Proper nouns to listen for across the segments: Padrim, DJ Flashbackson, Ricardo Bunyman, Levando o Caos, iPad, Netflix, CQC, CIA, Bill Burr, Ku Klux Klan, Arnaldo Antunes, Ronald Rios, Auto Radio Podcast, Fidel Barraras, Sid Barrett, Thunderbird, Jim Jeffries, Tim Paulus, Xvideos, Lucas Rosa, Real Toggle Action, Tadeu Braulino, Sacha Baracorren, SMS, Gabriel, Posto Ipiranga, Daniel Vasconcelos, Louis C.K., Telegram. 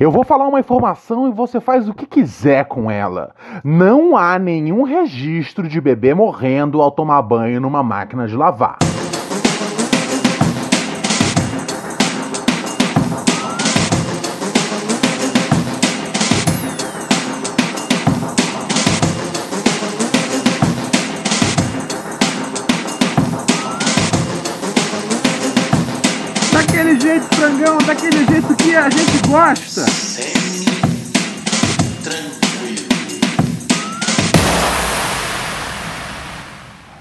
Eu vou falar uma informação e você faz o que quiser com ela. Não há nenhum registro de bebê morrendo ao tomar banho numa máquina de lavar. Daquele jeito, frangão, daquele jeito que a gente gosta.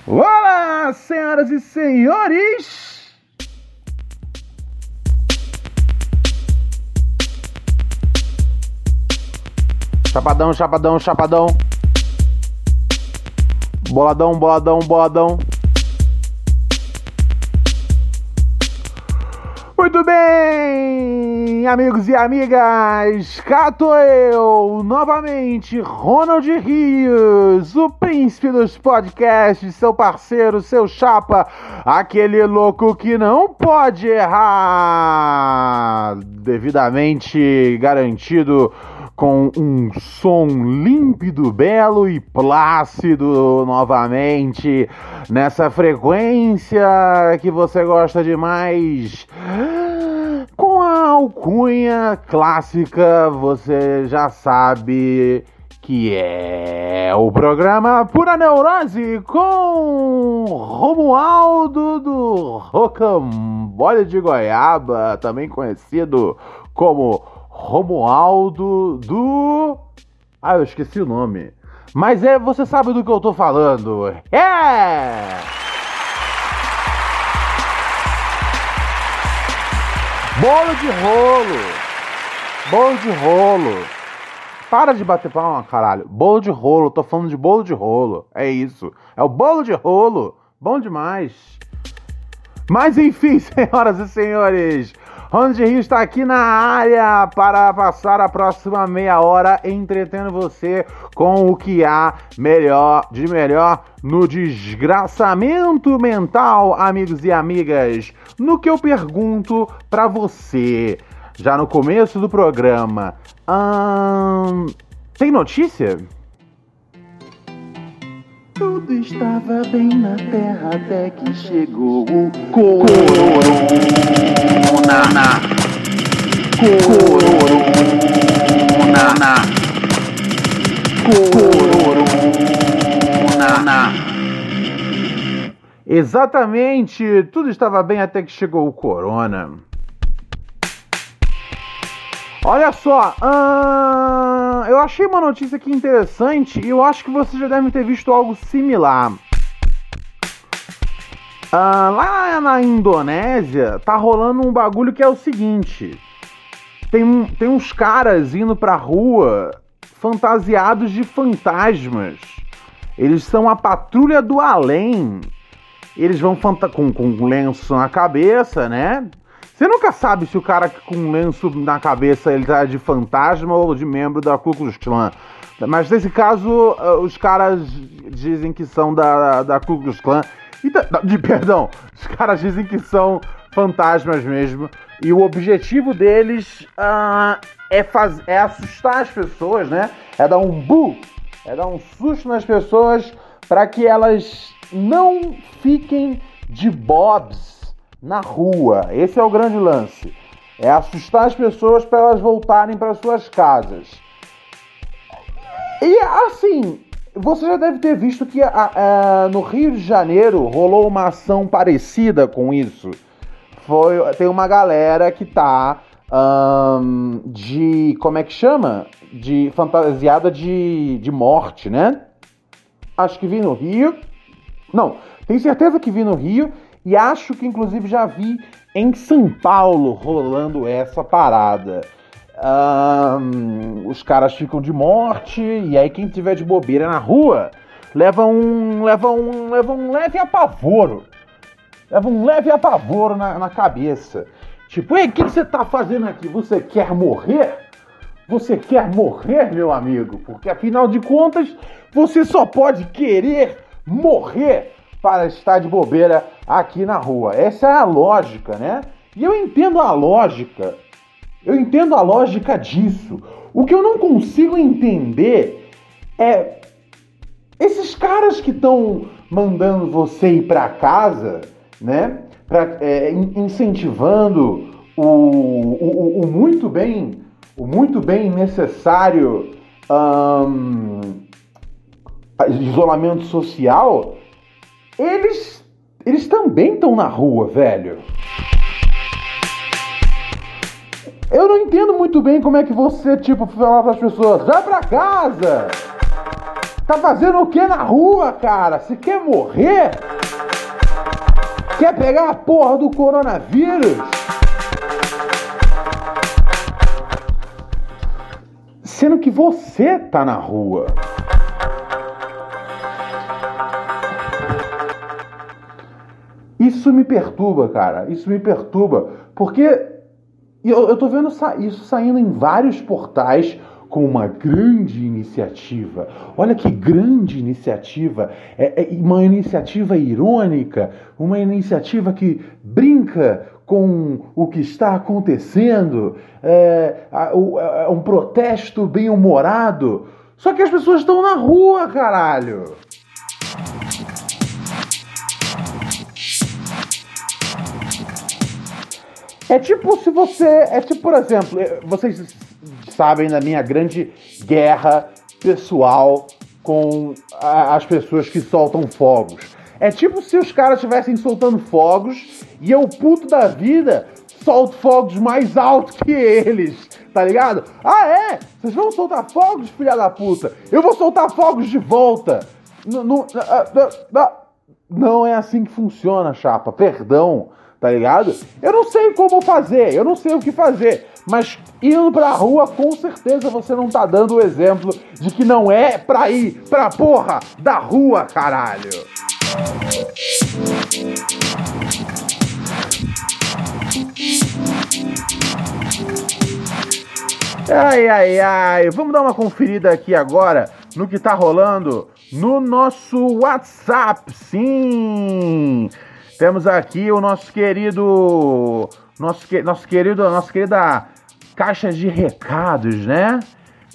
Olá, senhoras e senhores! Chapadão, chapadão, chapadão. Boladão, boladão, boladão. Muito bem, amigos e amigas, cá tô eu, novamente, Ronald Rios, o príncipe dos podcasts, seu parceiro, seu chapa, aquele louco que não pode errar, devidamente garantido com um som límpido, belo e plácido novamente, nessa frequência que você gosta demais. Com a alcunha clássica, você já sabe que é o programa Pura Neurose com Romualdo do Rocambole de Goiaba, também conhecido como Romualdo do... Ah, eu esqueci o nome. Mas é, você sabe do que eu tô falando. É! Bolo de rolo. Bolo de rolo. Para de bater palma, caralho. Bolo de rolo. Tô falando de bolo de rolo. É isso. É o bolo de rolo. Bom demais. Mas enfim, senhoras e senhores, Ronald Rios está aqui na área para passar a próxima meia hora entretendo você com o que há melhor de melhor no desgraçamento mental, amigos e amigas. No que eu pergunto para você, já no começo do programa, tem notícia? Tudo estava bem na terra até que chegou o Corona. Corona. Corona. Exatamente, tudo estava bem até que chegou o Corona. Olha só, eu achei uma notícia aqui interessante e eu acho que você já deve ter visto algo similar. Lá na Indonésia tá rolando um bagulho que é o seguinte: tem uns caras indo pra rua fantasiados de fantasmas. Eles são a patrulha do além. Eles vão com lenço na cabeça, né? Você nunca sabe se o cara com um lenço na cabeça ele tá de fantasma ou de membro da Ku Klux Klan. Mas nesse caso, os caras dizem que são da Ku Klux Klan. Perdão, os caras dizem que são fantasmas mesmo. E o objetivo deles é assustar as pessoas, né? É dar um susto nas pessoas para que elas não fiquem de bobs na rua. Esse é o grande lance. É assustar as pessoas para elas voltarem para suas casas. E assim, você já deve ter visto que no Rio de Janeiro rolou uma ação parecida com isso. Tem uma galera que tá como é que chama? De fantasiada de morte, né? Acho que vi no Rio. Não, tenho certeza que vi no Rio. E acho que, inclusive, já vi em São Paulo rolando essa parada. Os caras ficam de morte, e aí quem tiver de bobeira na rua leva um leve apavoro na cabeça. Tipo, ei, o que você tá fazendo aqui? Você quer morrer? Você quer morrer, meu amigo? Porque, afinal de contas, você só pode querer morrer para estar de bobeira aqui na rua. Essa é a lógica, né? E eu entendo a lógica. Eu entendo a lógica disso. O que eu não consigo entender é... esses caras que estão mandando você ir para casa, né? Incentivando o muito bem necessário isolamento social, eles também estão na rua, velho. Eu não entendo muito bem como é que você, tipo, falar para as pessoas, vai para casa! Tá fazendo o que na rua, cara? Você quer morrer? Quer pegar a porra do coronavírus? Sendo que você tá na rua. Isso me perturba, cara. Isso me perturba. Porque eu tô vendo isso saindo em vários portais com uma grande iniciativa. Olha que grande iniciativa. É uma iniciativa irônica, uma iniciativa que brinca com o que está acontecendo, é um protesto bem-humorado. Só que as pessoas estão na rua, caralho. É tipo se você... é tipo, por exemplo, vocês sabem da minha grande guerra pessoal com as pessoas que soltam fogos. É tipo se os caras estivessem soltando fogos e eu, puto da vida, solto fogos mais alto que eles, tá ligado? Ah, é? Vocês vão soltar fogos, filha da puta? Eu vou soltar fogos de volta. Não é assim que funciona, chapa. Perdão, tá ligado? Eu não sei como fazer, eu não sei o que fazer. Mas indo pra rua, com certeza você não tá dando o exemplo de que não é pra ir pra porra da rua, caralho. Ai, ai, ai. Vamos dar uma conferida aqui agora no que tá rolando no nosso WhatsApp. Sim! Temos aqui o nosso querido... Nossa querida caixa de recados, né?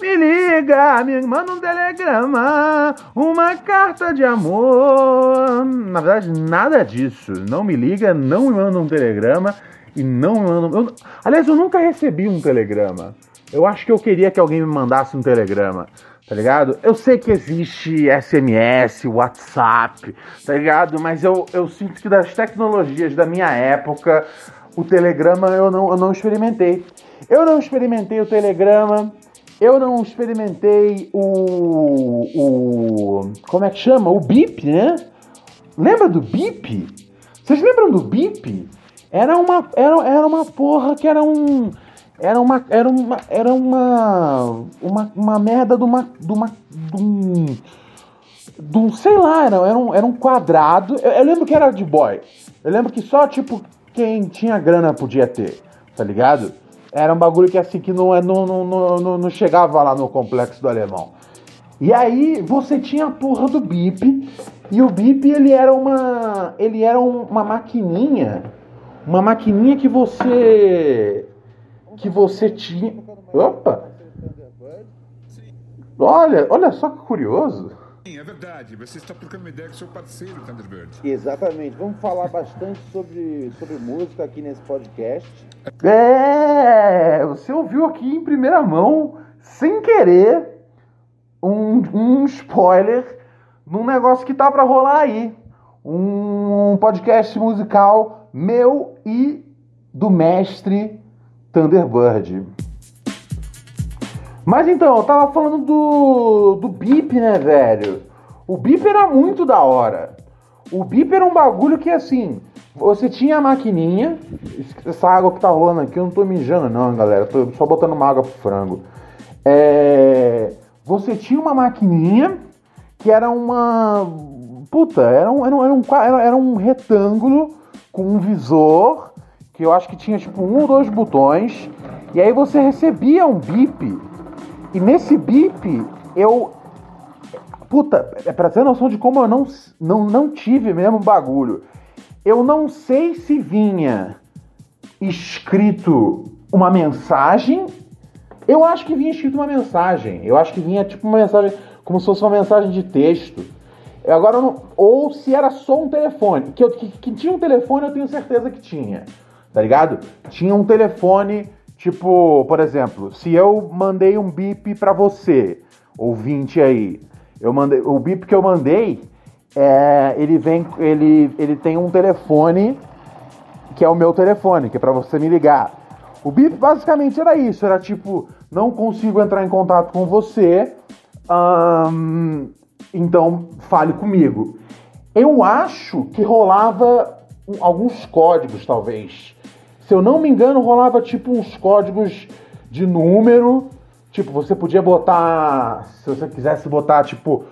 Me liga, me manda um telegrama, uma carta de amor. Na verdade, nada disso. Não me liga, não me manda um telegrama e não me manda... Aliás, eu nunca recebi um telegrama. Eu acho que eu queria que alguém me mandasse um telegrama, tá ligado? Eu sei que existe SMS, WhatsApp, tá ligado? Mas eu sinto que das tecnologias da minha época... o Telegrama eu não experimentei. Eu não experimentei o Telegrama. Eu não experimentei o como é que chama? O Bip, né? Lembra do Bip? Vocês lembram do Bip? Era uma porra que era um... Era uma merda de um sei lá, era um quadrado. Eu lembro que era de boy. Eu lembro que só, tipo... quem tinha grana podia ter, tá ligado? Era um bagulho que assim, que não chegava lá no Complexo do Alemão. E aí você tinha a porra do Bip, e o Bip ele era uma maquininha, que você tinha... Opa! Olha só que curioso! É verdade, você está trocando uma ideia com seu parceiro, Thunderbird. Exatamente, vamos falar bastante sobre música aqui nesse podcast. É, você ouviu aqui em primeira mão, sem querer, um spoiler num negócio que tá pra rolar aí. Um podcast musical meu e do mestre Thunderbird. Mas então, eu tava falando do Bip, né, velho? O Bip era muito da hora. O Bip era um bagulho que, assim, Você tinha a maquininha, essa água que tá rolando aqui, eu não tô mijando não, galera, tô só botando uma água pro frango. Você tinha uma maquininha que era uma... Puta, era um retângulo com um visor, que eu acho que tinha tipo um ou dois botões, e aí você recebia um bip, e nesse bip eu... Puta, é pra ter noção de como eu não tive mesmo o bagulho. Eu não sei se vinha escrito uma mensagem. Eu acho que vinha escrito uma mensagem. Eu acho que vinha tipo uma mensagem, como se fosse uma mensagem de texto. Agora, ou se era só um telefone. Que tinha um telefone, eu tenho certeza que tinha. Tá ligado? Tinha um telefone, tipo, por exemplo, se eu mandei um bip pra você, ouvinte aí, o bip que eu mandei, ele tem um telefone que é o meu telefone, que é pra você me ligar. O bip basicamente era isso, era tipo, não consigo entrar em contato com você, então fale comigo. Eu acho que rolava alguns códigos, talvez. Se eu não me engano, rolava tipo uns códigos de número, tipo, você podia botar, se você quisesse botar tipo...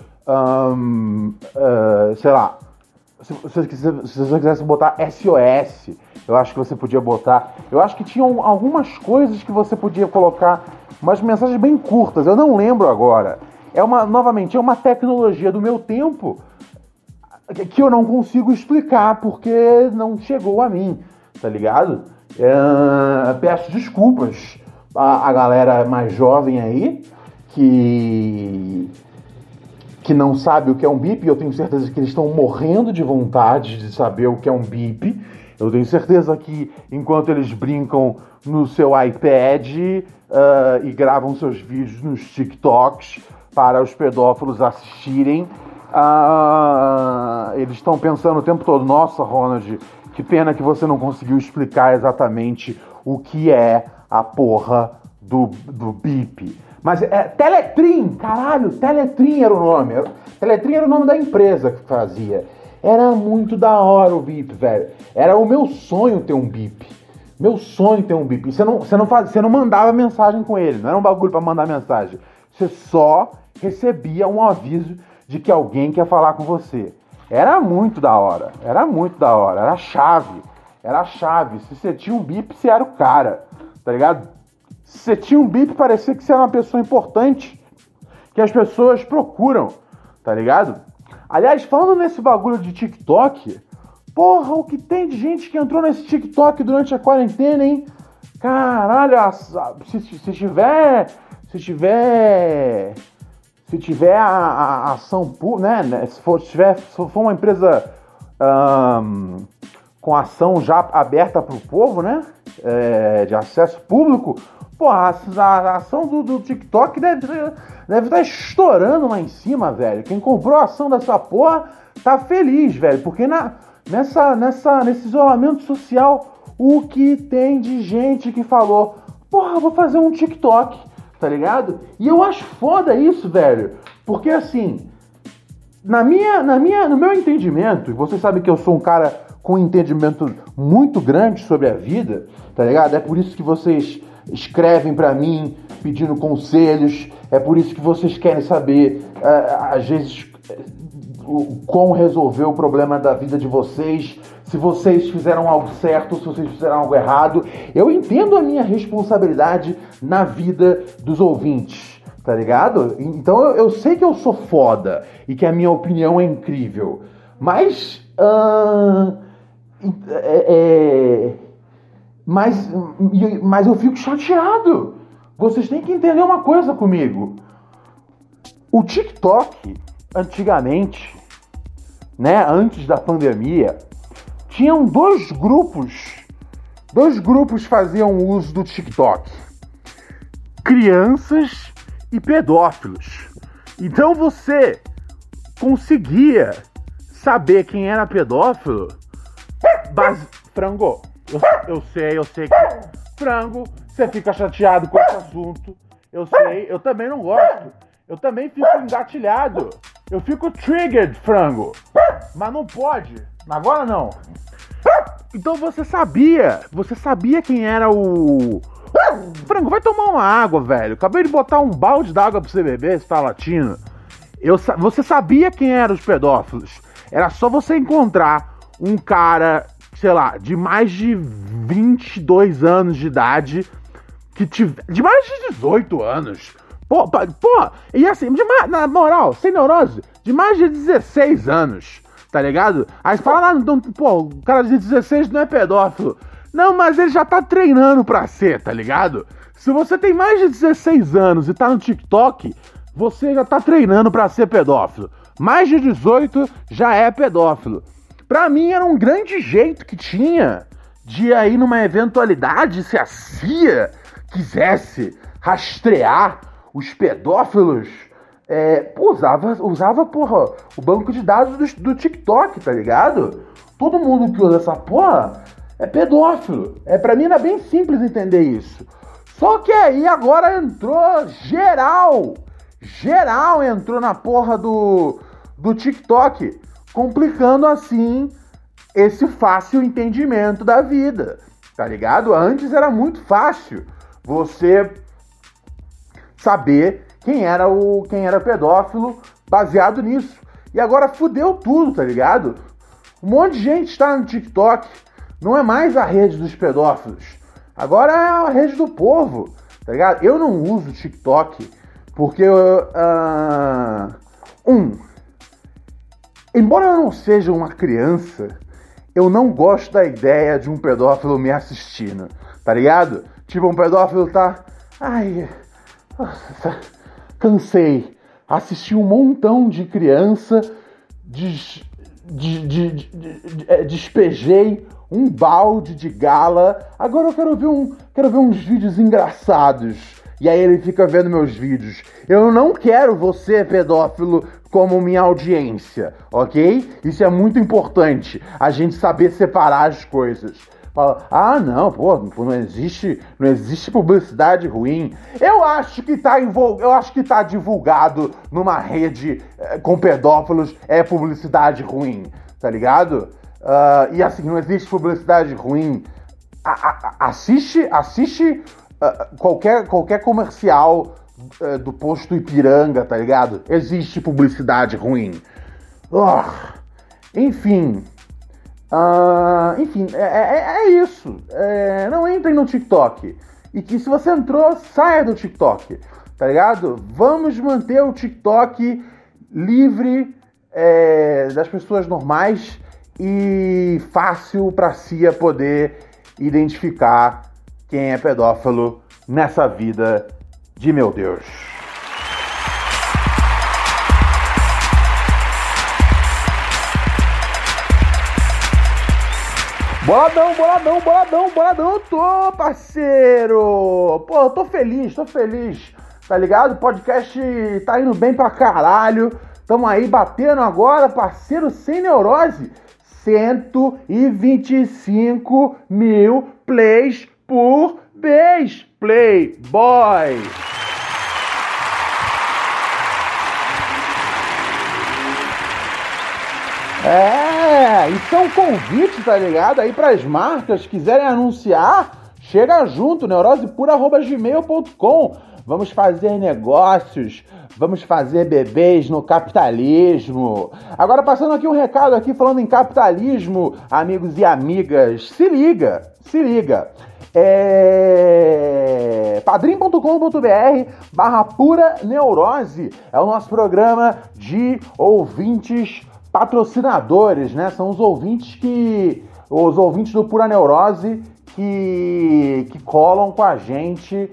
sei lá, se você quisesse botar SOS, eu acho que você podia botar. Eu acho que tinham algumas coisas que você podia colocar, umas mensagens bem curtas, eu não lembro agora. Novamente, é uma tecnologia do meu tempo que eu não consigo explicar porque não chegou a mim, tá ligado? Peço desculpas à galera mais jovem aí que não sabe o que é um bip, eu tenho certeza que eles estão morrendo de vontade de saber o que é um bip. Eu tenho certeza que enquanto eles brincam no seu iPad e gravam seus vídeos nos TikToks para os pedófilos assistirem, eles estão pensando o tempo todo, nossa, Ronald, que pena que você não conseguiu explicar exatamente o que é a porra do bip. Mas Teletrim, caralho, Teletrim era o nome. Teletrim era o nome da empresa que fazia. Era muito da hora o bip, velho. Era o meu sonho ter um bip. Meu sonho ter um bip. Você não mandava mensagem com ele, não era um bagulho pra mandar mensagem. Você só recebia um aviso de que alguém quer falar com você. Era muito da hora, era muito da hora. Era a chave, era a chave. Se você tinha um bip, você era o cara, tá ligado? Se você tinha um bip, parecia que você era uma pessoa importante, que as pessoas procuram, tá ligado? Aliás, falando nesse bagulho de TikTok, porra, o que tem de gente que entrou nesse TikTok durante a quarentena, hein? Caralho, se tiver a ação pública, né? Se for uma empresa com ação já aberta pro povo, né? De acesso público, porra, a ação do TikTok deve estar estourando lá em cima, velho. Quem comprou a ação dessa porra tá feliz, velho. Porque nesse isolamento social, o que tem de gente que falou, porra, vou fazer um TikTok, tá ligado? E eu acho foda isso, velho. Porque assim, no meu entendimento, e você sabe que eu sou um cara com um entendimento muito grande sobre a vida, tá ligado? É por isso que vocês escrevem pra mim pedindo conselhos, é por isso que vocês querem saber, às vezes, como resolver o problema da vida de vocês, se vocês fizeram algo certo ou se vocês fizeram algo errado. Eu entendo a minha responsabilidade na vida dos ouvintes, tá ligado? Então eu sei que eu sou foda e que a minha opinião é incrível, mas... Mas eu fico chateado. Vocês têm que entender uma coisa comigo. O TikTok, antigamente, né, antes da pandemia, tinham dois grupos. Dois grupos faziam uso do TikTok: crianças e pedófilos. Então você conseguia saber quem era pedófilo. Frango, eu sei que... Frango, você fica chateado com esse assunto. Eu sei, eu também não gosto. Eu também fico engatilhado. Eu fico triggered, frango. Mas não pode. Agora não. Então você sabia quem era o... Frango, vai tomar uma água, velho. Acabei de botar um balde d'água pra você beber, você tá latindo. Você sabia quem eram os pedófilos. Era só você encontrar um cara, sei lá, de mais de 22 anos de idade, de mais de 18 anos. Pô, e assim, na moral, sem neurose, de mais de 16 anos, tá ligado? Aí você fala, pô, o cara de 16 não é pedófilo. Não, mas ele já tá treinando pra ser, tá ligado? Se você tem mais de 16 anos e tá no TikTok, você já tá treinando pra ser pedófilo. Mais de 18 já é pedófilo. Pra mim era um grande jeito que tinha de aí numa eventualidade, se a CIA quisesse rastrear os pedófilos, usava, porra, o banco de dados do TikTok, tá ligado? Todo mundo que usa essa porra é pedófilo. Pra mim era bem simples entender isso. Só que aí agora entrou geral. Geral entrou na porra do TikTok, complicando assim esse fácil entendimento da vida, tá ligado? Antes era muito fácil você saber quem era pedófilo baseado nisso. E agora fudeu tudo, tá ligado? Um monte de gente está no TikTok. Não é mais a rede dos pedófilos. Agora é a rede do povo, tá ligado? Eu não uso TikTok porque... embora eu não seja uma criança, eu não gosto da ideia de um pedófilo me assistindo, tá ligado? Tipo, um pedófilo tá... Ai, nossa, cansei. Assisti um montão de criança, despejei um balde de gala, agora eu quero ver uns vídeos engraçados. E aí ele fica vendo meus vídeos. Eu não quero você, pedófilo, como minha audiência, ok? Isso é muito importante, a gente saber separar as coisas. Fala, não existe publicidade ruim. Eu acho que tá divulgado numa rede com pedófilos é publicidade ruim, tá ligado? E assim, não existe publicidade ruim. Assiste qualquer comercial do posto Ipiranga, tá ligado? Existe publicidade ruim. Enfim, é isso. Não entrem no TikTok. E que se você entrou, saia do TikTok, tá ligado? Vamos manter o TikTok livre das pessoas normais e fácil pra CIA poder identificar quem é pedófilo nessa vida de meu Deus. Boladão, eu tô, parceiro! Pô, eu tô feliz, tá ligado? O podcast tá indo bem pra caralho. Tamo aí batendo agora, parceiro, sem neurose. 125 mil plays por mês, Playboy! Isso é um convite, tá ligado? Aí pras marcas quiserem anunciar, chega junto, neurosepura@gmail.com. Vamos fazer negócios, vamos fazer bebês no capitalismo. Agora passando aqui um recado aqui falando em capitalismo, amigos e amigas, se liga. Padrim.com.br/pura neurose é o nosso programa de ouvintes patrocinadores, né? São os ouvintes do Pura Neurose que colam com a gente.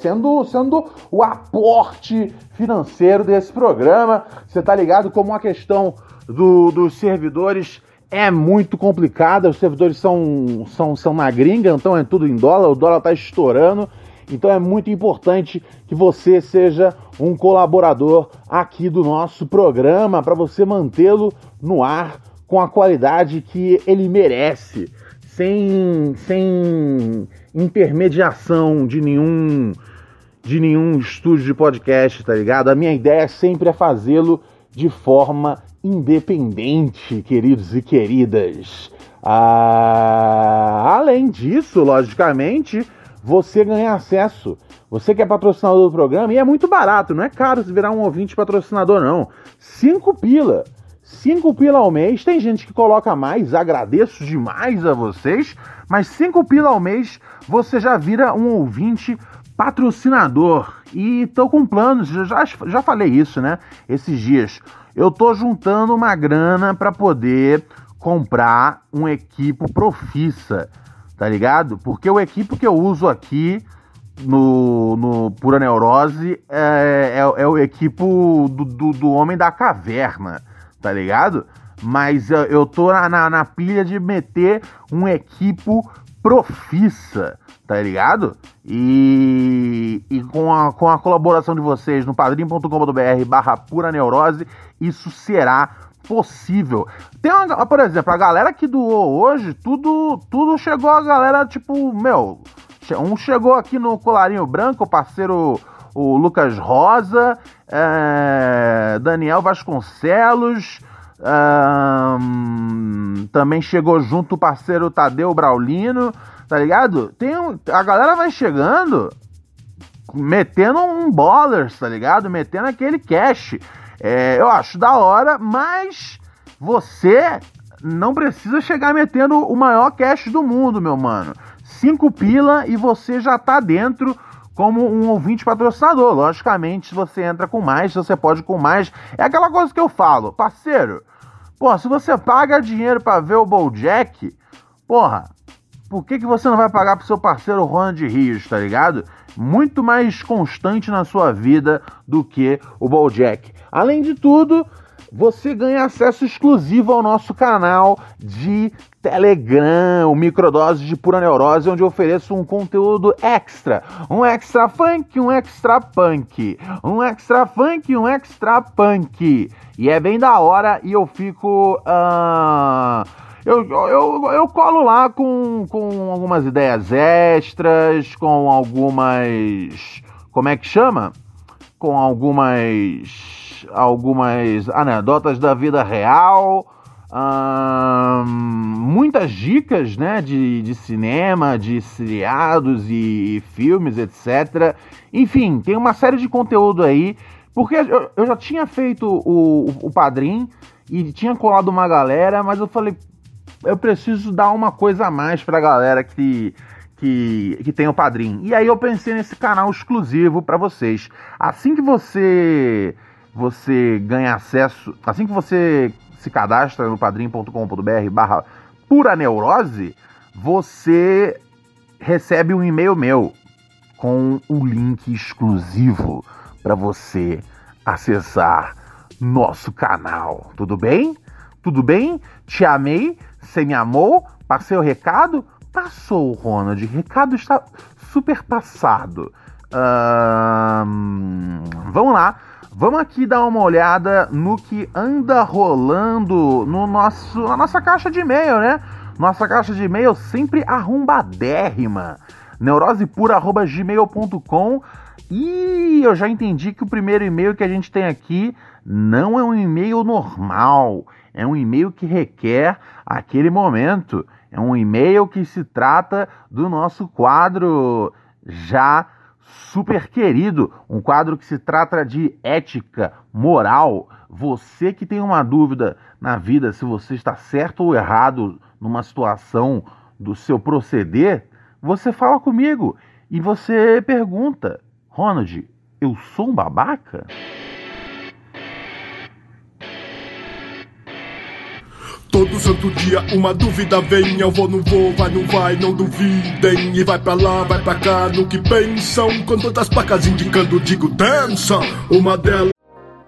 Sendo o aporte financeiro desse programa. Você tá ligado como a questão dos servidores é muito complicada. Os servidores são na gringa, então é tudo em dólar, o dólar tá estourando. Então é muito importante que você seja um colaborador aqui do nosso programa para você mantê-lo no ar com a qualidade que ele merece. Sem intermediação de nenhum estúdio de podcast, tá ligado? A minha ideia sempre é fazê-lo de forma independente, queridos e queridas. Além disso, logicamente, você ganha acesso. Você que é patrocinador do programa, e é muito barato, não é caro se virar um ouvinte patrocinador, não. 5 pila. 5 pila ao mês. Tem gente que coloca mais, agradeço demais a vocês, mas 5 pila ao mês você já vira um ouvinte patrocinador. E tô com planos, já falei isso, né? Esses dias. Eu tô juntando uma grana para poder comprar um equipo profissa, tá ligado? Porque o equipo que eu uso aqui no Pura Neurose é o equipo do Homem da Caverna, tá ligado? Mas eu tô na pilha de meter um equipo profissa, tá ligado? E com a colaboração de vocês no Padrim.com.br/Pura Neurose, isso será possível. Tem uma, por exemplo, a galera que doou hoje, tudo chegou, a galera, tipo, meu, um chegou aqui no Colarinho Branco, o parceiro, o Lucas Rosa, Daniel Vasconcelos, também chegou junto o parceiro Tadeu Braulino, tá ligado? A galera vai chegando, metendo um ballers, tá ligado? Metendo aquele cash. Eu acho da hora, mas você não precisa chegar metendo o maior cash do mundo, meu mano. 5 pila e você já tá dentro como um ouvinte patrocinador. Logicamente, se você entra com mais, você pode com mais. É aquela coisa que eu falo, parceiro. Pô, se você paga dinheiro pra ver o BoJack, porra, por que você não vai pagar pro seu parceiro Ronald Rios, tá ligado? Muito mais constante na sua vida do que o BoJack. Além de tudo, você ganha acesso exclusivo ao nosso canal de Telegram, o Microdose de Pura Neurose, onde eu ofereço um conteúdo extra. Um extra funk, um extra punk. Um extra funk, um extra punk. E é bem da hora e eu fico... Eu colo lá com algumas ideias extras, com algumas... Como é que chama? Com algumas anedotas da vida real, muitas dicas, né, de cinema, de seriados e filmes, etc. Enfim, tem uma série de conteúdo aí, porque eu já tinha feito o Padrim e tinha colado uma galera, mas eu falei, eu preciso dar uma coisa a mais pra galera que tem o Padrim. E aí eu pensei nesse canal exclusivo pra vocês. Assim que você ganha acesso, assim que você se cadastra no padrim.com.br/pura neurose, você recebe um e-mail meu com um link exclusivo para você acessar nosso canal. Tudo bem? Tudo bem? Te amei? Você me amou? Passei o recado? Passou, Ronald. Recado está super passado. Vamos lá. Vamos aqui dar uma olhada no que anda rolando na nossa caixa de e-mail, né? Nossa caixa de e-mail sempre arrombadérrima. neurosepura@gmail.com. E eu já entendi que o primeiro e-mail que a gente tem aqui não é um e-mail normal. É um e-mail que requer aquele momento. É um e-mail que se trata do nosso quadro já super querido, um quadro que se trata de ética, moral. Você que tem uma dúvida na vida, se você está certo ou errado numa situação do seu proceder, você fala comigo e você pergunta: Ronald, eu sou um babaca? Todo santo dia uma dúvida vem, eu vou, não vou, vai, não vai, não duvidem. E vai pra lá, vai pra cá, no que pensam, com todas as placas indicando, digo, dança, uma delas.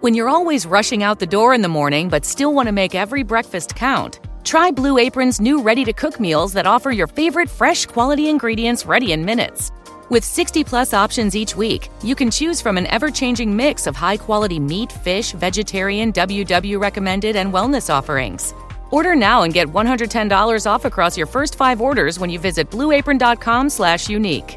When you're always rushing out the door in the morning, but still want to make every breakfast count, try Blue Apron's new ready-to-cook meals that offer your favorite fresh quality ingredients ready in minutes. With 60-plus options each week, you can choose from an ever-changing mix of high-quality meat, fish, vegetarian, WW-recommended, and wellness offerings. Order now and get $110 off across your first 5 orders when you visit blueapron.com/unique.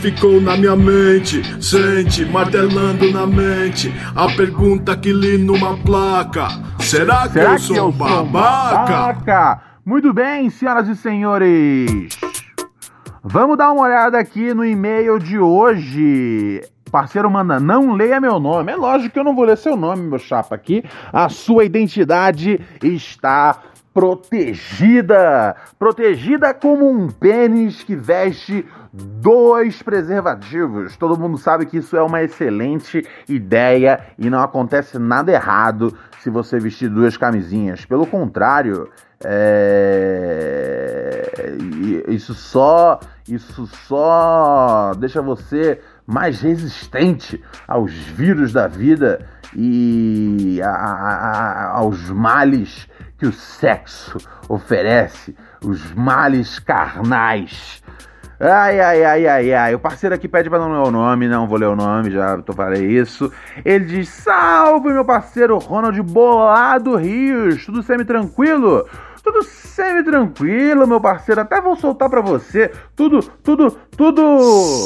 Ficou na minha mente, sente, martelando na mente a pergunta que li numa placa: Será que eu sou babaca? Muito bem, senhoras e senhores, vamos dar uma olhada aqui no e-mail de hoje. Parceiro, manda, não leia meu nome. É lógico que eu não vou ler seu nome, meu chapa, aqui. A sua identidade está protegida. Protegida como um pênis que veste dois preservativos. Todo mundo sabe que isso é uma excelente ideia e não acontece nada errado se você vestir duas camisinhas. Pelo contrário, isso só deixa você mais resistente aos vírus da vida e aos males que o sexo oferece, os males carnais. O parceiro aqui pede pra não ler o nome, não vou ler o nome, falei isso. Ele diz: salve, meu parceiro Ronald Bolado Rios, tudo semi-tranquilo? Tudo semi-tranquilo, meu parceiro, até vou soltar pra você, tudo...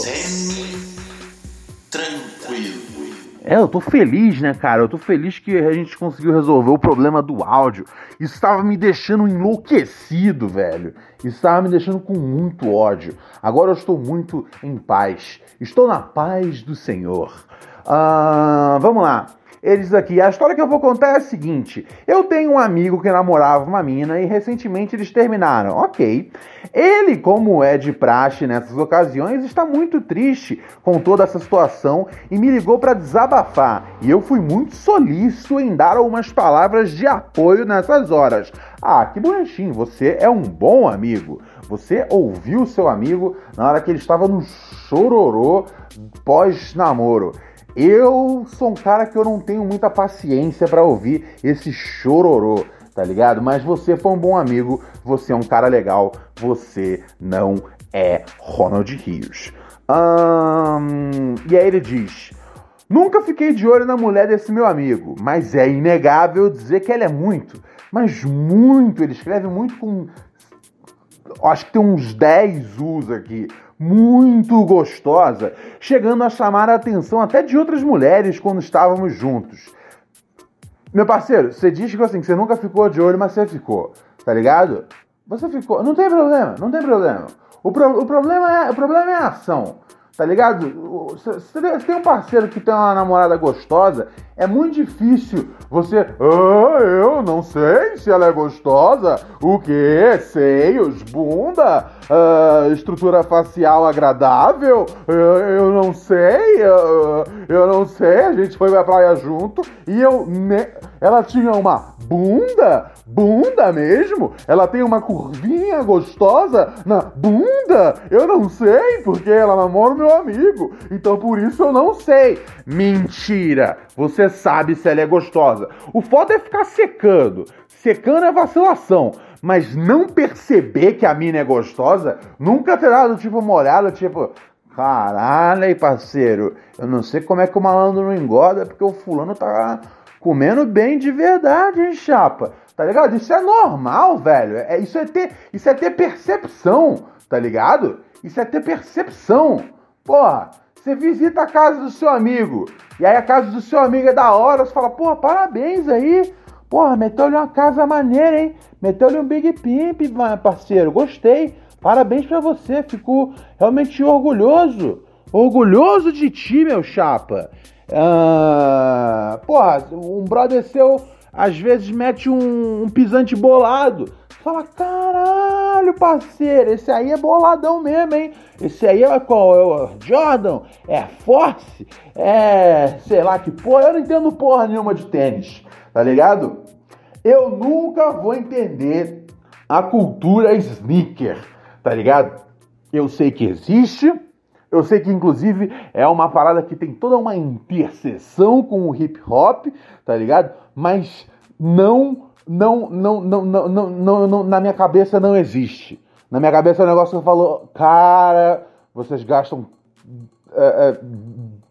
semi-tranquilo. Eu tô feliz, né, cara? Eu tô feliz que a gente conseguiu resolver o problema do áudio. Isso tava me deixando enlouquecido, velho. Isso tava me deixando com muito ódio. Agora eu estou muito em paz. Estou na paz do Senhor. Vamos lá. Ele diz aqui: a história que eu vou contar é a seguinte. Eu tenho um amigo que namorava uma mina e recentemente eles terminaram. Ok. Ele, como é de praxe nessas ocasiões, está muito triste com toda essa situação e me ligou para desabafar. E eu fui muito solícito em dar algumas palavras de apoio nessas horas. Ah, que bonitinho, você é um bom amigo. Você ouviu seu amigo na hora que ele estava no chororô pós-namoro. Eu sou um cara que eu não tenho muita paciência pra ouvir esse chororô, tá ligado? Mas você foi um bom amigo, você é um cara legal, você não é Ronald Rios. E aí ele diz: nunca fiquei de olho na mulher desse meu amigo, mas é inegável dizer que ela é muito, mas muito, ele escreve muito com... acho que tem uns 10 us aqui. Muito gostosa, chegando a chamar a atenção até de outras mulheres quando estávamos juntos. Meu parceiro, você diz que assim, você nunca ficou de olho, mas você ficou, tá ligado? Você ficou, não tem problema. O problema é a ação, tá ligado? Você tem um parceiro que tem uma namorada gostosa, é muito difícil você... eu não sei se ela é gostosa, o quê? Seios, bunda, estrutura facial agradável, eu não sei, a gente foi pra praia junto e ela tinha uma bunda mesmo? Ela tem uma curvinha gostosa na bunda? Eu não sei, porque ela namora o meu amigo, então por isso eu não sei. Mentira! Você sabe se ela é gostosa. O foda é ficar secando. Secando é vacilação. Mas não perceber que a mina é gostosa, nunca terá do tipo uma olhada, tipo... Caralho, aí, parceiro, eu não sei como é que o malandro não engorda, porque o fulano tá comendo bem de verdade, hein, chapa? Tá ligado? Isso é normal, velho. Isso é ter percepção, tá ligado? Isso é ter percepção. Porra, você visita a casa do seu amigo, e aí a casa do seu amigo é da hora, você fala: porra, parabéns aí, porra, meteu-lhe uma casa maneira, hein, meteu-lhe um Big Pimp, parceiro, gostei, parabéns pra você, fico realmente orgulhoso de ti, meu chapa. Porra, um brother seu, às vezes mete um pisante bolado, fala: caralho, parceiro, esse aí é boladão mesmo, hein? Esse aí é qual? É Jordan? É Force? É... sei lá que porra. Eu não entendo porra nenhuma de tênis, tá ligado? Eu nunca vou entender a cultura sneaker, tá ligado? Eu sei que existe, Eu sei que, inclusive, é uma parada que tem toda uma interseção com o hip-hop, tá ligado? Mas não, na minha cabeça não existe. Na minha cabeça o negócio falou, cara, vocês gastam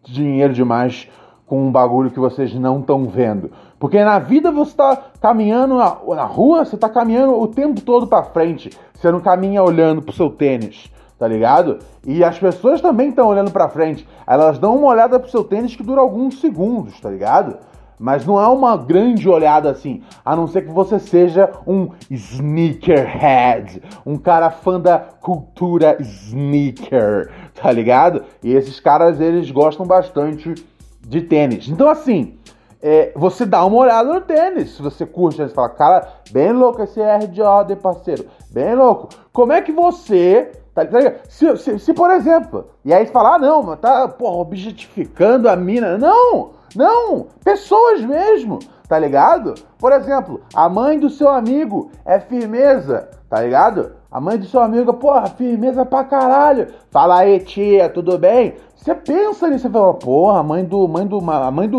dinheiro demais com um bagulho que vocês não estão vendo. Porque na vida você tá caminhando na rua, você tá caminhando o tempo todo pra frente. Você não caminha olhando pro seu tênis, tá ligado? E as pessoas também estão olhando pra frente. Elas dão uma olhada pro seu tênis que dura alguns segundos, tá ligado? Mas não é uma grande olhada assim, a não ser que você seja um sneakerhead, um cara fã da cultura sneaker, tá ligado? E esses caras, eles gostam bastante de tênis. Então assim, você dá uma olhada no tênis, se você curte, você fala, cara, bem louco esse Air Jordan, parceiro, bem louco. Como é que você... Tá ligado? Se, por exemplo, e aí você fala, ah, não, mas tá, porra, objetificando a mina. Não, pessoas mesmo, tá ligado? Por exemplo, a mãe do seu amigo é firmeza, tá ligado? A mãe do seu amigo, porra, firmeza pra caralho. Fala aí, tia, tudo bem? Você pensa nisso, você fala, porra, a mãe do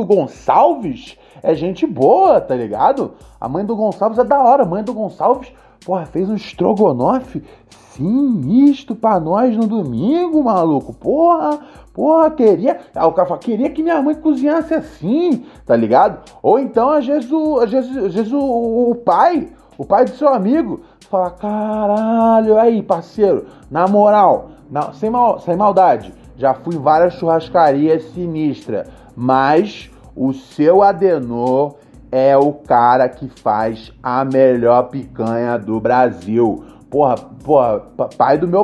Gonçalves é gente boa, tá ligado? A mãe do Gonçalves é da hora, a mãe do Gonçalves... Porra, fez um estrogonofe sinistro pra nós no domingo, maluco. Porra, queria... Ah, o cara fala, queria que minha mãe cozinhasse assim, tá ligado? Ou então, às vezes o pai, do seu amigo, fala, caralho, aí, parceiro, na moral, sem maldade, já fui em várias churrascarias sinistras, mas o seu Adenor... é o cara que faz a melhor picanha do Brasil. Porra, pai do meu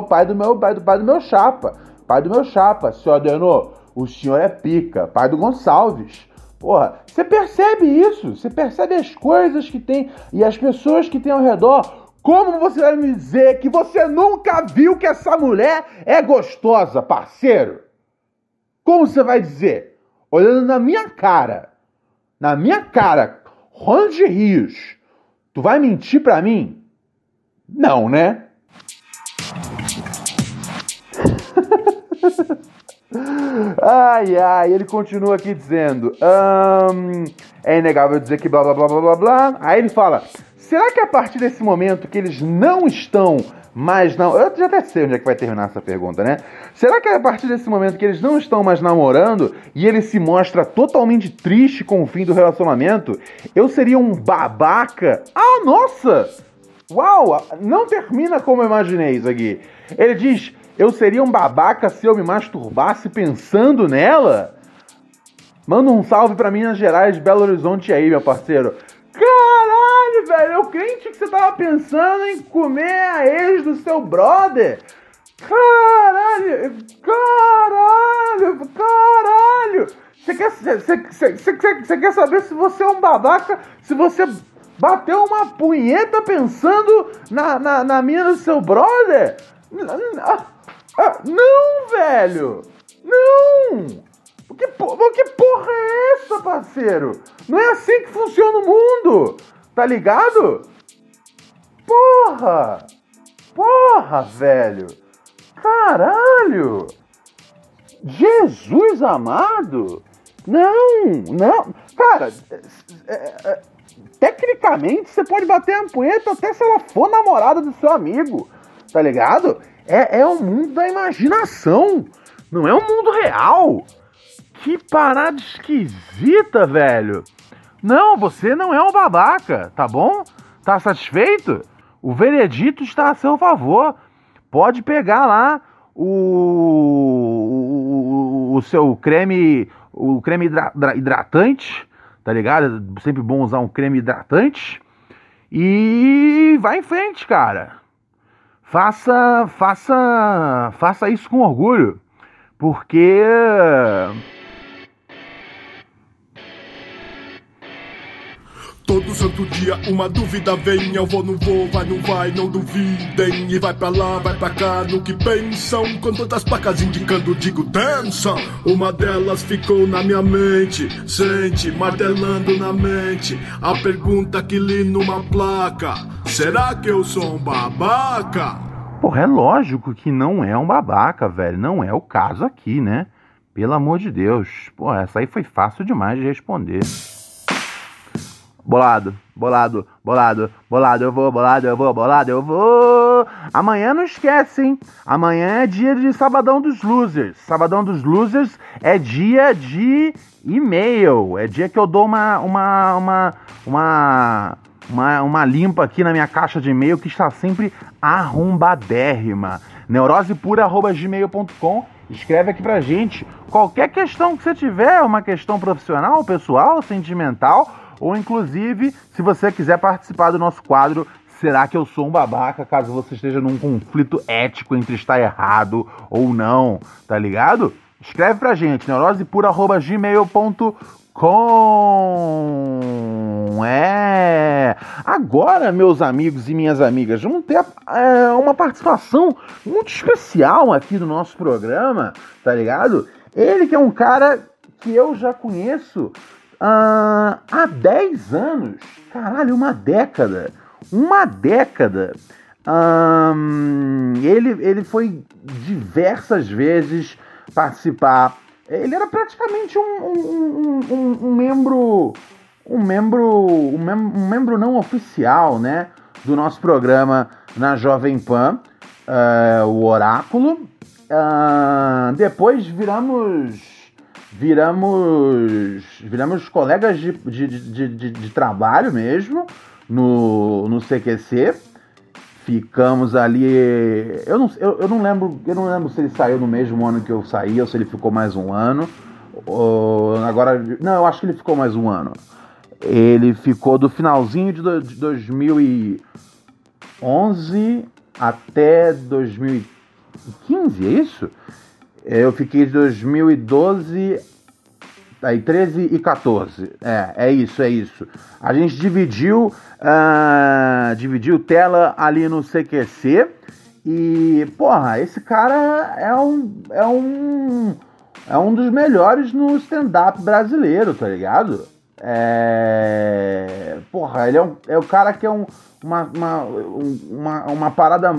chapa, senhor Adenor, o senhor é pica, pai do Gonçalves. Porra, você percebe isso, você percebe as coisas que tem e as pessoas que tem ao redor. Como você vai me dizer que você nunca viu que essa mulher é gostosa, parceiro? Como você vai dizer? Olhando na minha cara. Na minha cara, Ronald Rios, tu vai mentir pra mim? Não, né? Ai, ele continua aqui dizendo... é inegável dizer que blá, blá, blá, blá, blá, blá... Aí ele fala... Será que a partir desse momento que eles não estão mais... Eu já até sei onde é que vai terminar essa pergunta, né? Será que a partir desse momento que eles não estão mais namorando e ele se mostra totalmente triste com o fim do relacionamento, eu seria um babaca? Ah, nossa! Uau! Não termina como eu imaginei isso aqui. Ele diz, eu seria um babaca se eu me masturbasse pensando nela? Manda um salve pra Minas Gerais, Belo Horizonte aí, meu parceiro. Caralho, velho, eu crente que você tava pensando em comer a ex do seu brother. Caralho. Você quer saber se você é um babaca, se você bateu uma punheta pensando na mina do seu brother? Não, velho, não. Que porra é essa, parceiro? Não é assim que funciona o mundo, tá ligado? Porra, velho. Caralho. Jesus amado. Não. Cara, tecnicamente você pode bater a punheta até se ela for namorada do seu amigo, tá ligado? É o mundo da imaginação, não é o mundo real. Que parada esquisita, velho. Não, você não é um babaca, tá bom? Tá satisfeito? O veredito está a seu favor. Pode pegar lá o seu creme, o creme hidratante, tá ligado? Sempre bom usar um creme hidratante. E vai em frente, cara. Faça isso com orgulho, porque... Todo santo dia uma dúvida vem, eu vou, não vou, vai, não vai, não duvidem. E vai pra lá, vai pra cá, no que pensam, com tantas placas indicando, digo, dança. Uma delas ficou na minha mente, sente, martelando na mente, a pergunta que li numa placa, será que eu sou um babaca? Porra, é lógico que não é um babaca, velho. Não é o caso aqui, né? Pelo amor de Deus. Porra, essa aí foi fácil demais de responder. Bolado, eu vou. Amanhã não esquece, hein? Amanhã é dia de Sabadão dos Losers. Sabadão dos Losers é dia de e-mail. É dia que eu dou uma limpa aqui na minha caixa de e-mail que está sempre arrombadérrima. neurosepura@gmail.com. Escreve aqui pra gente. Qualquer questão que você tiver, uma questão profissional, pessoal, sentimental, ou inclusive, se você quiser participar do nosso quadro Será que eu sou um babaca? Caso você esteja num conflito ético entre estar errado ou não, tá ligado? Escreve pra gente, neurosepura@gmail.com. Agora, meus amigos e minhas amigas, vamos ter uma participação muito especial aqui do nosso programa, tá ligado? Ele que é um cara que eu já conheço há 10 anos, caralho, uma década, ele foi diversas vezes participar, ele era praticamente um membro não oficial, né, do nosso programa na Jovem Pan, o Oráculo, depois viramos colegas de trabalho mesmo no CQC. Ficamos ali. Eu não lembro se ele saiu no mesmo ano que eu saí ou se ele ficou mais um ano. Eu acho que ele ficou mais um ano. Ele ficou do finalzinho de 2011 até 2015, é isso? Eu fiquei de 2012, aí 13 e 14, é isso. A gente dividiu tela ali no CQC e, porra, esse cara é um dos melhores no stand-up brasileiro, tá ligado? Porra, ele é o cara que é uma parada,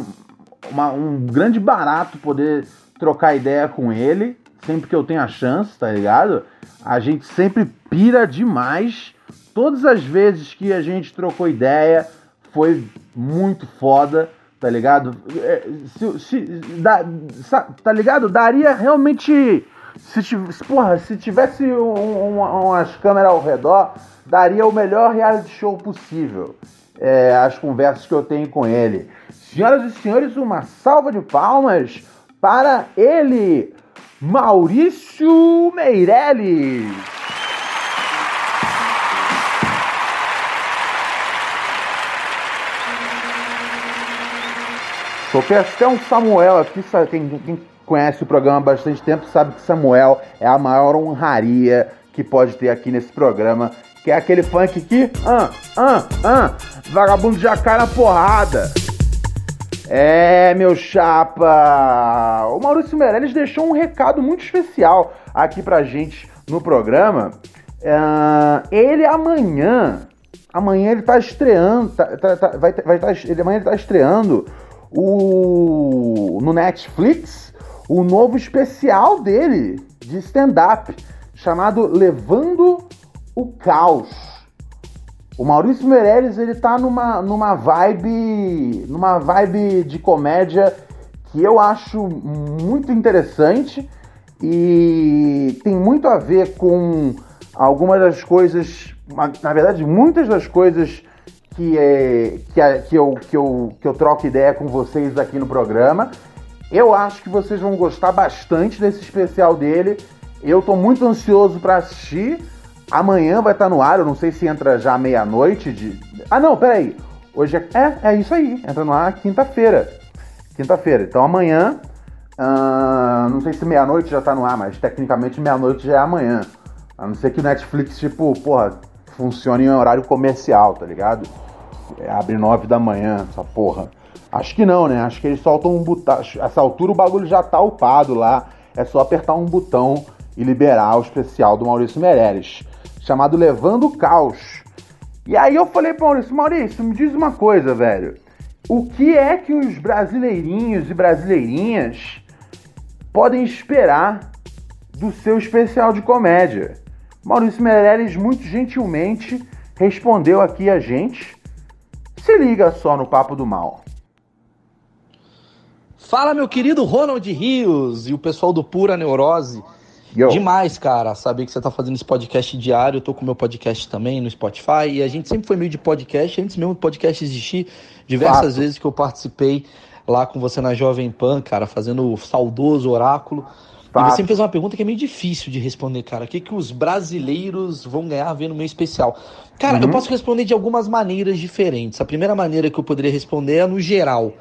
um grande barato poder trocar ideia com ele, sempre que eu tenho a chance, tá ligado? A gente sempre pira demais. Todas as vezes que a gente trocou ideia, foi muito foda, tá ligado? Tá ligado? Daria realmente... Se tivesse umas câmeras ao redor, daria o melhor reality show possível. As conversas que eu tenho com ele. Senhoras e senhores, uma salva de palmas para ele, Maurício Meirelles. Soltei até um Samuel aqui, sabe, quem conhece o programa há bastante tempo sabe que Samuel é a maior honraria que pode ter aqui nesse programa, que é aquele funk que vagabundo já cai na porrada. Meu chapa, o Maurício Meirelles deixou um recado muito especial aqui pra gente no programa. Ele amanhã ele tá estreando, amanhã ele tá estreando no Netflix o novo especial dele de stand-up, chamado Levando o Caos. O Maurício Meirelles, ele tá numa vibe de comédia que eu acho muito interessante e tem muito a ver com algumas das coisas, na verdade, muitas das coisas que eu troco ideia com vocês aqui no programa. Eu acho que vocês vão gostar bastante desse especial dele. Eu tô muito ansioso para assistir. Amanhã vai estar no ar, eu não sei se entra já meia-noite de... Ah, não, peraí. Hoje é isso aí, entra no ar quinta-feira. Então amanhã, não sei se meia-noite já tá no ar, mas tecnicamente meia-noite já é amanhã. A não ser que o Netflix, funcione em horário comercial, tá ligado? Abre 9 da manhã, essa porra. Acho que não, né? Acho que eles soltam um botão... Essa altura o bagulho já tá upado lá, é só apertar um botão e liberar o especial do Maurício Meirelles, chamado Levando o Caos. E aí eu falei pro Maurício, me diz uma coisa, velho. O que é que os brasileirinhos e brasileirinhas podem esperar do seu especial de comédia? Maurício Meirelles muito gentilmente respondeu aqui a gente. Se liga só no Papo do Mal. Fala, meu querido Ronald Rios e o pessoal do Pura Neurose. Yo. Demais, cara, saber que você tá fazendo esse podcast diário. Eu tô com meu podcast também no Spotify e a gente sempre foi meio de podcast, antes mesmo do podcast existir, diversas vezes que eu participei lá com você na Jovem Pan, cara, fazendo o saudoso oráculo. E você me fez uma pergunta que é meio difícil de responder, cara. O que os brasileiros vão ganhar vendo o meu especial? Cara, eu posso responder de algumas maneiras diferentes. A primeira maneira que eu poderia responder é no geral.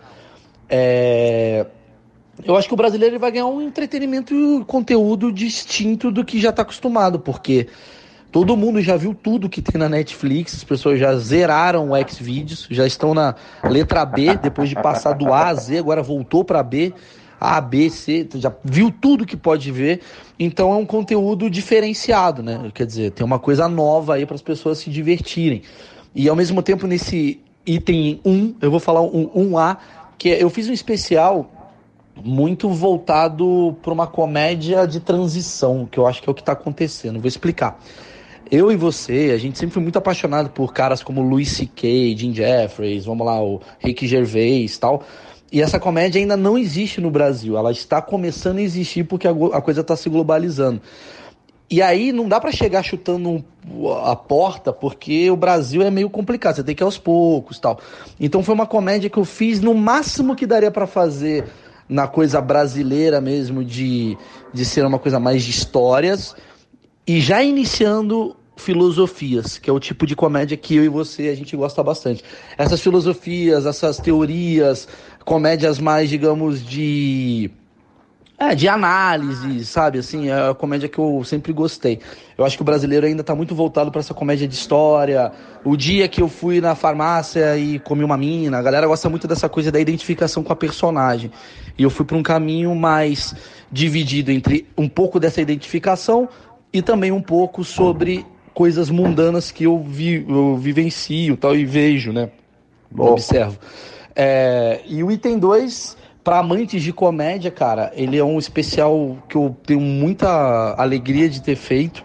Eu acho que o brasileiro vai ganhar um entretenimento e um conteúdo distinto do que já está acostumado, porque todo mundo já viu tudo que tem na Netflix, as pessoas já zeraram o Xvideos, já estão na letra B, depois de passar do A a Z, agora voltou para B. A, B, C, já viu tudo que pode ver, então é um conteúdo diferenciado, né? Quer dizer, tem uma coisa nova aí para as pessoas se divertirem. E ao mesmo tempo, nesse item 1, eu vou falar um 1A, que eu fiz um especial muito voltado para uma comédia de transição, que eu acho que é o que está acontecendo. Vou explicar. Eu e você, a gente sempre foi muito apaixonado por caras como Louis C.K., Jim Jeffries, vamos lá, o Rick Gervais e tal. E essa comédia ainda não existe no Brasil. Ela está começando a existir porque a coisa está se globalizando. E aí não dá para chegar chutando a porta, porque o Brasil é meio complicado. Você tem que ir aos poucos e tal. Então foi uma comédia que eu fiz no máximo que daria para fazer na coisa brasileira mesmo, de ser uma coisa mais de histórias. E já iniciando filosofias, que é o tipo de comédia que eu e você, a gente gosta bastante. Essas filosofias, essas teorias, comédias mais, digamos, de análise, sabe? Assim, é a comédia que eu sempre gostei. Eu acho que o brasileiro ainda tá muito voltado para essa comédia de história. O dia que eu fui na farmácia e comi uma mina, a galera gosta muito dessa coisa da identificação com a personagem. E eu fui para um caminho mais dividido entre um pouco dessa identificação e também um pouco sobre coisas mundanas que eu vivencio tal, e vejo, né? Bom. Observo. E o item 2, para amantes de comédia, cara, ele é um especial que eu tenho muita alegria de ter feito.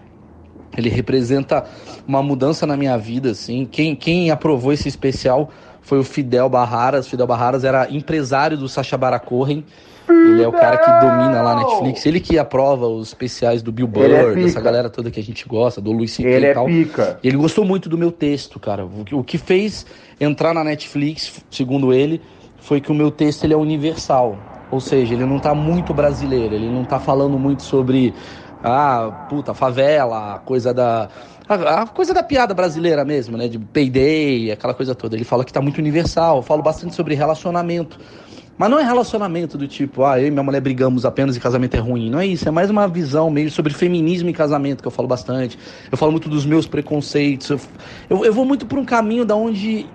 Ele representa uma mudança na minha vida, assim. Quem aprovou esse especial foi o Fidel Barraras. Fidel Barraras era empresário do Sacha Baracorren. Ele é o cara que domina lá na Netflix. Ele que aprova os especiais do Bill Burr, dessa galera toda que a gente gosta, do Louis C.K. e tal. Pica. Ele gostou muito do meu texto, cara. O que fez entrar na Netflix, segundo ele, foi que o meu texto ele é universal. Ou seja, ele não tá muito brasileiro. Ele não tá falando muito sobre favela, a coisa da piada brasileira mesmo, né? De payday, aquela coisa toda. Ele fala que tá muito universal. Eu falo bastante sobre relacionamento. Mas não é relacionamento do tipo, eu e minha mulher brigamos apenas e casamento é ruim. Não é isso, é mais uma visão meio sobre feminismo e casamento, que eu falo bastante. Eu falo muito dos meus preconceitos. Eu vou muito por um caminho da onde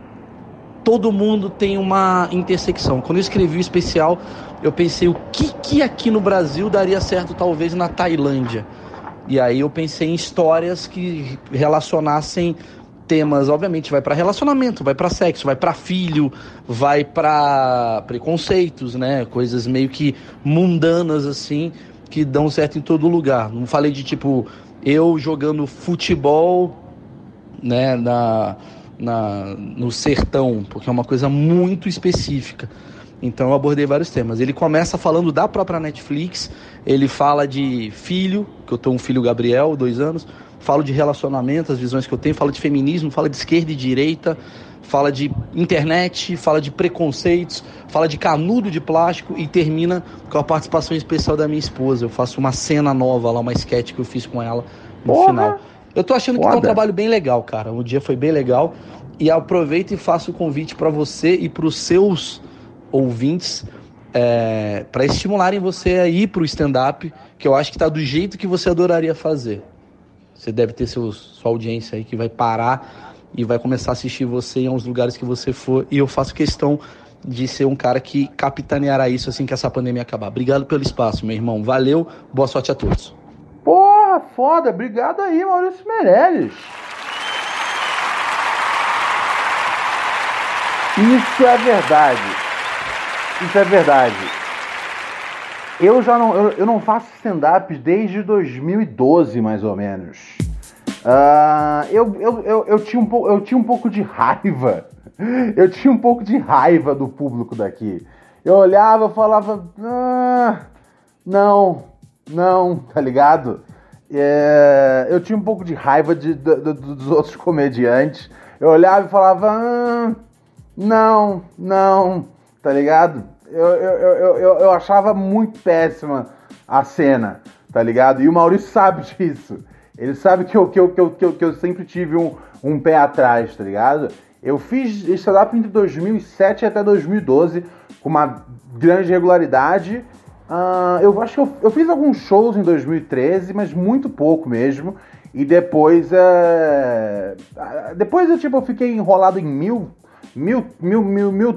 todo mundo tem uma intersecção. Quando eu escrevi o especial, eu pensei o que aqui no Brasil daria certo talvez na Tailândia. E aí eu pensei em histórias que relacionassem temas, obviamente, vai para relacionamento, vai para sexo, vai para filho, vai para preconceitos, né? Coisas meio que mundanas, assim, que dão certo em todo lugar. Não falei de, tipo, eu jogando futebol, né, no sertão, porque é uma coisa muito específica. Então eu abordei vários temas. Ele começa falando da própria Netflix, ele fala de filho, que eu tenho um filho, Gabriel, 2 anos, falo de relacionamento, as visões que eu tenho, falo de feminismo, fala de esquerda e direita, fala de internet, fala de preconceitos, fala de canudo de plástico e termina com a participação especial da minha esposa. Eu faço uma cena nova lá, uma sketch que eu fiz com ela no final. Eu tô achando que tá um trabalho bem legal, cara. O dia foi bem legal e aproveito e faço o convite para você e para os seus ouvintes, para estimularem você a ir para o stand-up, que eu acho que tá do jeito que você adoraria fazer. Você deve ter sua audiência aí que vai parar e vai começar a assistir você em alguns lugares que você for. E eu faço questão de ser um cara que capitaneará isso assim que essa pandemia acabar. Obrigado pelo espaço, meu irmão. Valeu, boa sorte a todos. Porra, foda. Obrigado aí, Maurício Meirelles. Isso é verdade. Isso é verdade. Eu já não, eu não faço stand-up desde 2012, mais ou menos. Eu tinha um pouco de raiva. Eu tinha um pouco de raiva do público daqui. Eu olhava e falava... Não, tá ligado? Eu tinha um pouco de raiva dos outros comediantes. Eu olhava e falava... Não, tá ligado? Eu achava muito péssima a cena, tá ligado? E o Maurício sabe disso. Ele sabe que eu sempre tive um pé atrás, tá ligado? Eu fiz stand-up entre 2007 até 2012, com uma grande regularidade. Eu acho que eu fiz alguns shows em 2013, mas muito pouco mesmo. E depois... Depois eu fiquei enrolado em mil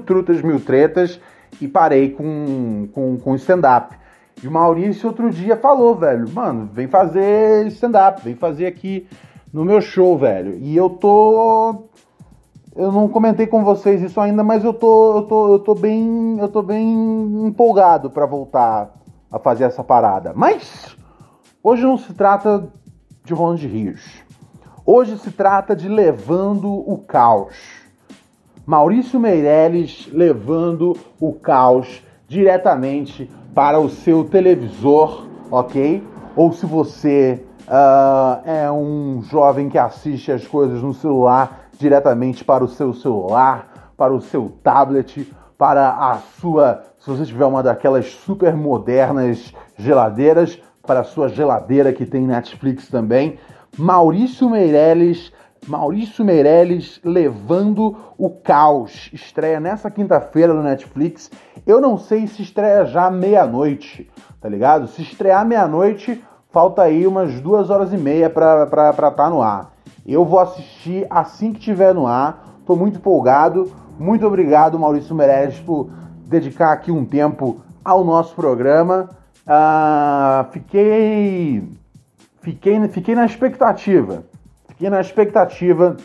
trutas, mil tretas, e parei com stand-up. E o Maurício outro dia falou, velho, mano, vem fazer stand-up, vem fazer aqui no meu show, velho. E eu não comentei com vocês isso ainda, mas eu tô bem empolgado pra voltar a fazer essa parada. Mas hoje não se trata de Ronald Rios. Hoje se trata de Levando o Caos. Maurício Meirelles levando o caos diretamente para o seu televisor, ok? Ou se você é um jovem que assiste as coisas no celular, diretamente para o seu celular, para o seu tablet, para a sua... Se você tiver uma daquelas super modernas geladeiras, para a sua geladeira que tem Netflix também, Maurício Meirelles Levando o Caos. Estreia nessa quinta-feira no Netflix. Eu não sei se estreia já meia-noite, tá ligado? Se estrear meia-noite, falta aí umas 2h30 pra tá no ar. Eu vou assistir assim que tiver no ar. Tô muito empolgado. Muito obrigado, Maurício Meirelles, por dedicar aqui um tempo ao nosso programa. Fiquei na expectativa. E na expectativa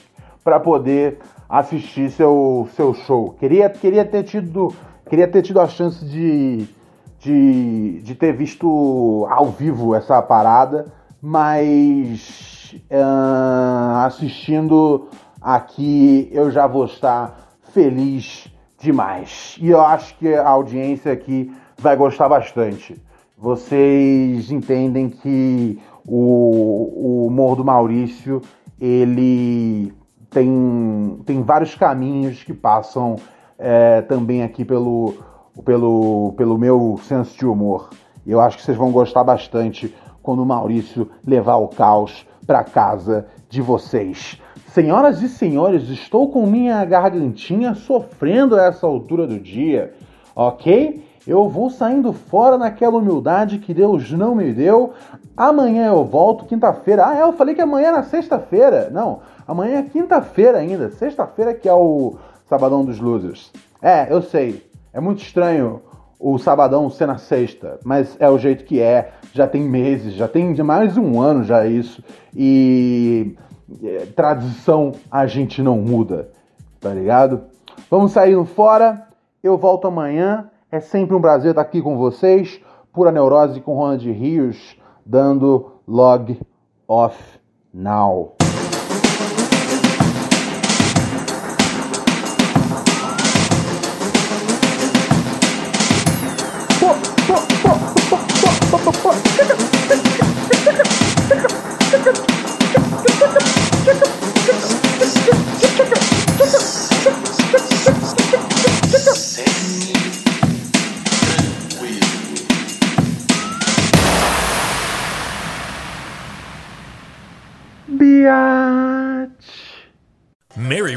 para poder assistir seu show. Queria ter tido a chance de ter visto ao vivo essa parada, mas assistindo aqui eu já vou estar feliz demais. E eu acho que a audiência aqui vai gostar bastante. Vocês entendem que o humor do Maurício... Ele tem vários caminhos que passam também aqui pelo meu senso de humor. Eu acho que vocês vão gostar bastante quando o Maurício levar o caos para casa de vocês. Senhoras e senhores, estou com minha gargantinha sofrendo a essa altura do dia, ok? Eu vou saindo fora naquela humildade que Deus não me deu. Amanhã eu volto, quinta-feira. Eu falei que amanhã era sexta-feira. Não, amanhã é quinta-feira ainda. Sexta-feira que é o Sabadão dos Losers. Eu sei. É muito estranho o Sabadão ser na sexta. Mas é o jeito que é. Já tem meses, já tem mais de um ano já isso. E tradição a gente não muda. Tá ligado? Vamos saindo fora. Eu volto amanhã. É sempre um prazer estar aqui com vocês. Pura Neurose com Ronald Rios, dando log off now. Mary